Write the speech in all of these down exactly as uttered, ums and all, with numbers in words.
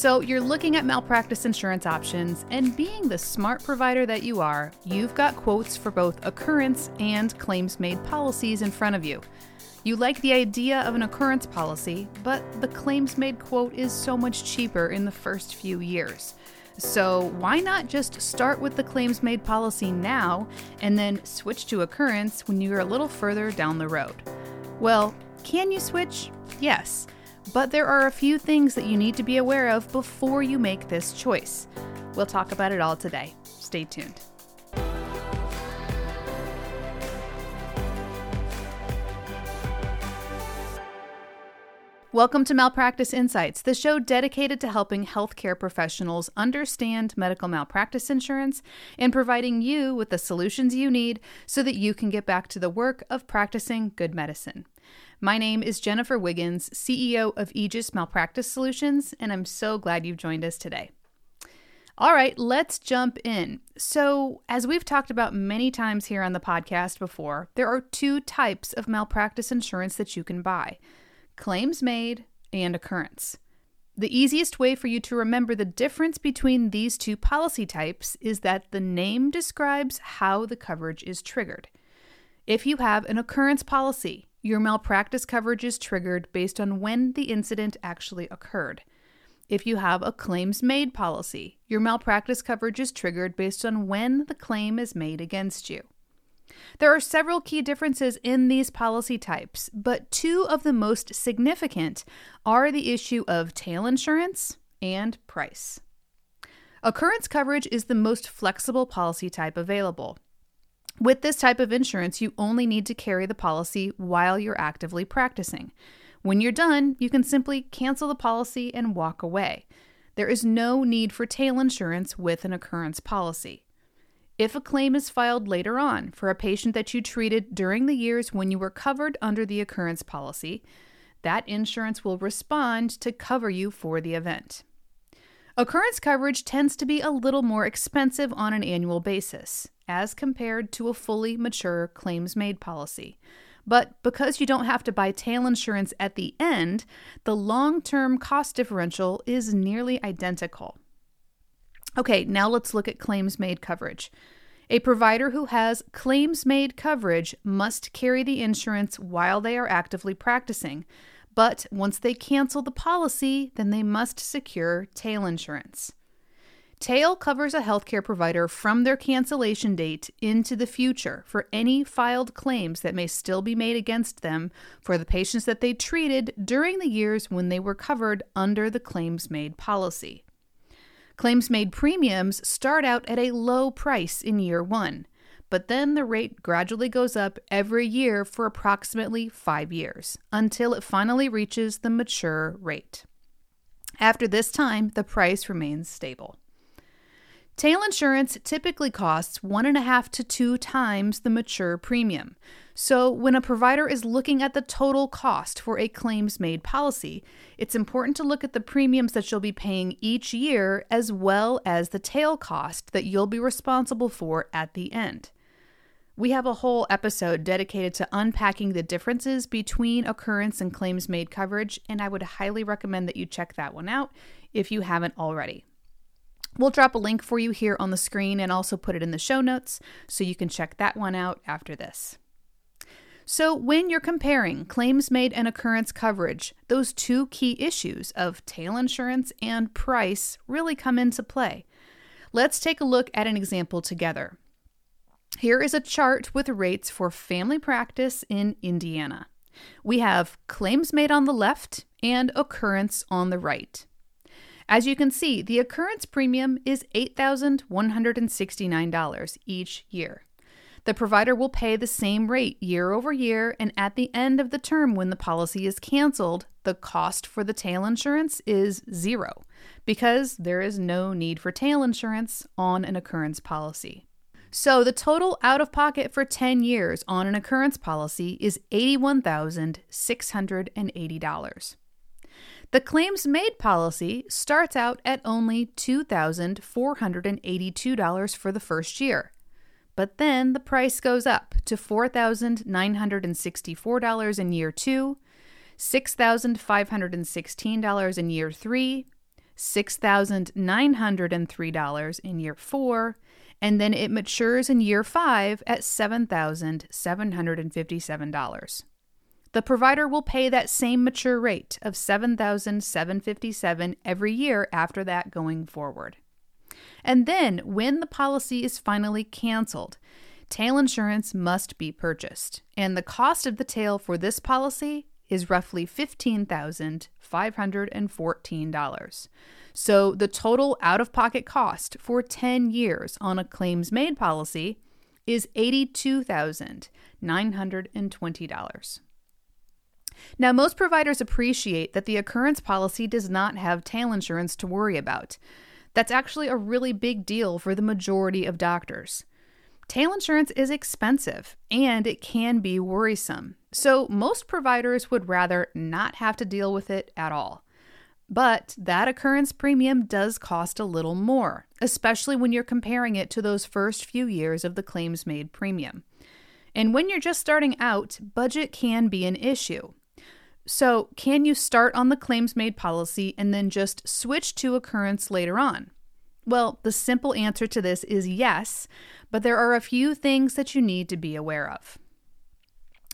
So you're looking at malpractice insurance options, and being the smart provider that you are, you've got quotes for both occurrence and claims-made policies in front of you. You like the idea of an occurrence policy, but the claims-made quote is so much cheaper in the first few years. So why not just start with the claims-made policy now and then switch to occurrence when you're a little further down the road? Well, can you switch? Yes. But there are a few things that you need to be aware of before you make this choice. We'll talk about it all today. Stay tuned. Welcome to Malpractice Insights, the show dedicated to helping healthcare professionals understand medical malpractice insurance and providing you with the solutions you need so that you can get back to the work of practicing good medicine. My name is Jennifer Wiggins, C E O of Aegis Malpractice Solutions, and I'm so glad you've joined us today. All right, let's jump in. So, as we've talked about many times here on the podcast before, there are two types of malpractice insurance that you can buy: claims made and occurrence. The easiest way for you to remember the difference between these two policy types is that the name describes how the coverage is triggered. If you have an occurrence policy, your malpractice coverage is triggered based on when the incident actually occurred. If you have a claims-made policy, your malpractice coverage is triggered based on when the claim is made against you. There are several key differences in these policy types, but two of the most significant are the issue of tail insurance and price. Occurrence coverage is the most flexible policy type available. With this type of insurance, you only need to carry the policy while you're actively practicing. When you're done, you can simply cancel the policy and walk away. There is no need for tail insurance with an occurrence policy. If a claim is filed later on for a patient that you treated during the years when you were covered under the occurrence policy, that insurance will respond to cover you for the event. Occurrence coverage tends to be a little more expensive on an annual basis, as compared to a fully mature claims-made policy. But because you don't have to buy tail insurance at the end, the long-term cost differential is nearly identical. Okay, now let's look at claims-made coverage. A provider who has claims-made coverage must carry the insurance while they are actively practicing, but once they cancel the policy, then they must secure tail insurance. Tail covers a healthcare provider from their cancellation date into the future for any filed claims that may still be made against them for the patients that they treated during the years when they were covered under the claims-made policy. Claims-made premiums start out at a low price in year one, but then the rate gradually goes up every year for approximately five years until it finally reaches the mature rate. After this time, the price remains stable. Tail insurance typically costs one and a half to two times the mature premium. So when a provider is looking at the total cost for a claims-made policy, it's important to look at the premiums that you'll be paying each year as well as the tail cost that you'll be responsible for at the end. We have a whole episode dedicated to unpacking the differences between occurrence and claims-made coverage, and I would highly recommend that you check that one out if you haven't already. We'll drop a link for you here on the screen and also put it in the show notes so you can check that one out after this. So when you're comparing claims-made and occurrence coverage, those two key issues of tail insurance and price really come into play. Let's take a look at an example together. Here is a chart with rates for family practice in Indiana. We have claims-made on the left and occurrence on the right. As you can see, the occurrence premium is eight thousand one hundred sixty-nine dollars each year. The provider will pay the same rate year over year, and at the end of the term when the policy is canceled, the cost for the tail insurance is zero because there is no need for tail insurance on an occurrence policy. So the total out-of-pocket for ten years on an occurrence policy is eighty-one thousand six hundred eighty dollars. The claims-made policy starts out at only two thousand four hundred eighty-two dollars for the first year, but then the price goes up to four thousand nine hundred sixty-four dollars in year two, six thousand five hundred sixteen dollars in year three, six thousand nine hundred three dollars in year four, and then it matures in year five at seven thousand seven hundred fifty-seven dollars. The provider will pay that same mature rate of seven thousand seven hundred fifty-seven dollars every year after that going forward. And then, when the policy is finally canceled, tail insurance must be purchased, and the cost of the tail for this policy is roughly fifteen thousand five hundred fourteen dollars. So the total out-of-pocket cost for ten years on a claims-made policy is eighty-two thousand nine hundred twenty dollars. Now, most providers appreciate that the occurrence policy does not have tail insurance to worry about. That's actually a really big deal for the majority of doctors. Tail insurance is expensive, and it can be worrisome, so most providers would rather not have to deal with it at all. But that occurrence premium does cost a little more, especially when you're comparing it to those first few years of the claims-made premium. And when you're just starting out, budget can be an issue. So, can you start on the claims-made policy and then just switch to occurrence later on? Well, the simple answer to this is yes, but there are a few things that you need to be aware of.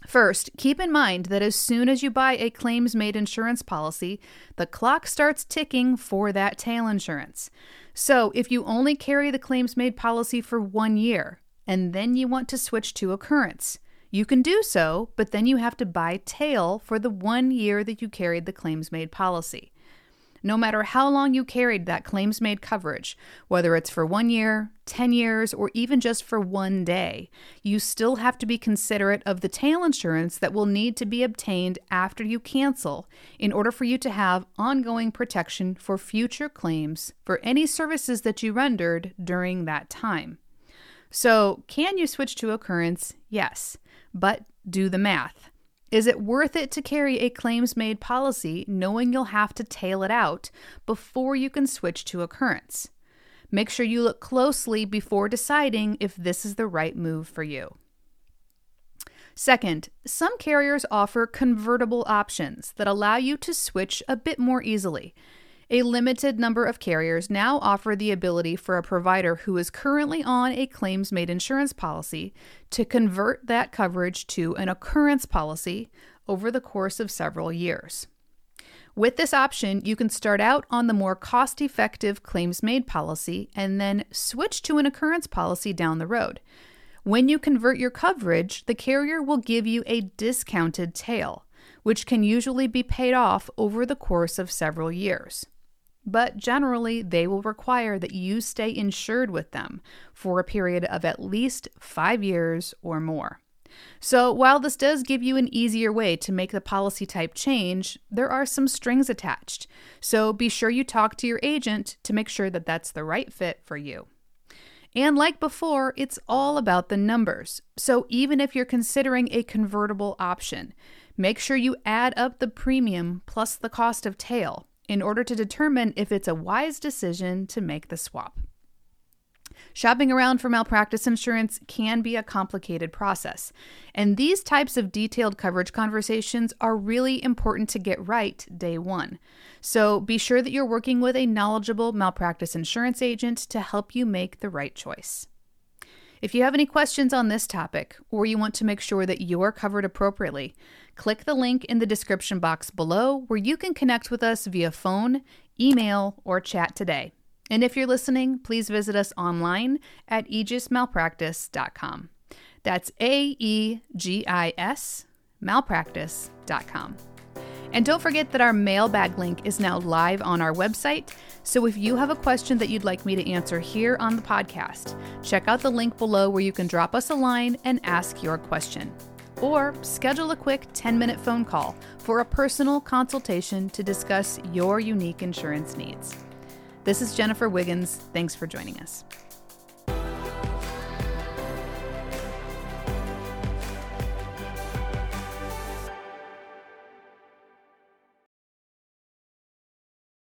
First, keep in mind that as soon as you buy a claims-made insurance policy, the clock starts ticking for that tail insurance. So if you only carry the claims-made policy for one year, and then you want to switch to occurrence, you can do so, but then you have to buy tail for the one year that you carried the claims-made policy. No matter how long you carried that claims-made coverage, whether it's for one year, ten years, or even just for one day, you still have to be considerate of the tail insurance that will need to be obtained after you cancel in order for you to have ongoing protection for future claims for any services that you rendered during that time. So, can you switch to occurrence? Yes, but do the math. Is it worth it to carry a claims-made policy knowing you'll have to tail it out before you can switch to occurrence? Make sure you look closely before deciding if this is the right move for you. Second, some carriers offer convertible options that allow you to switch a bit more easily. A limited number of carriers now offer the ability for a provider who is currently on a claims-made insurance policy to convert that coverage to an occurrence policy over the course of several years. With this option, you can start out on the more cost-effective claims-made policy and then switch to an occurrence policy down the road. When you convert your coverage, the carrier will give you a discounted tail, which can usually be paid off over the course of several years. But generally, they will require that you stay insured with them for a period of at least five years or more. So while this does give you an easier way to make the policy type change, there are some strings attached. So be sure you talk to your agent to make sure that that's the right fit for you. And like before, it's all about the numbers. So even if you're considering a convertible option, make sure you add up the premium plus the cost of tail in order to determine if it's a wise decision to make the swap. Shopping around for malpractice insurance can be a complicated process, and these types of detailed coverage conversations are really important to get right day one. So be sure that you're working with a knowledgeable malpractice insurance agent to help you make the right choice. If you have any questions on this topic, or you want to make sure that you're covered appropriately, click the link in the description box below where you can connect with us via phone, email, or chat today. And if you're listening, please visit us online at aegis malpractice dot com. That's A E G I S, malpractice dot com. And don't forget that our mailbag link is now live on our website, so if you have a question that you'd like me to answer here on the podcast, check out the link below where you can drop us a line and ask your question. Or schedule a quick ten-minute phone call for a personal consultation to discuss your unique insurance needs. This is Jennifer Wiggins. Thanks for joining us.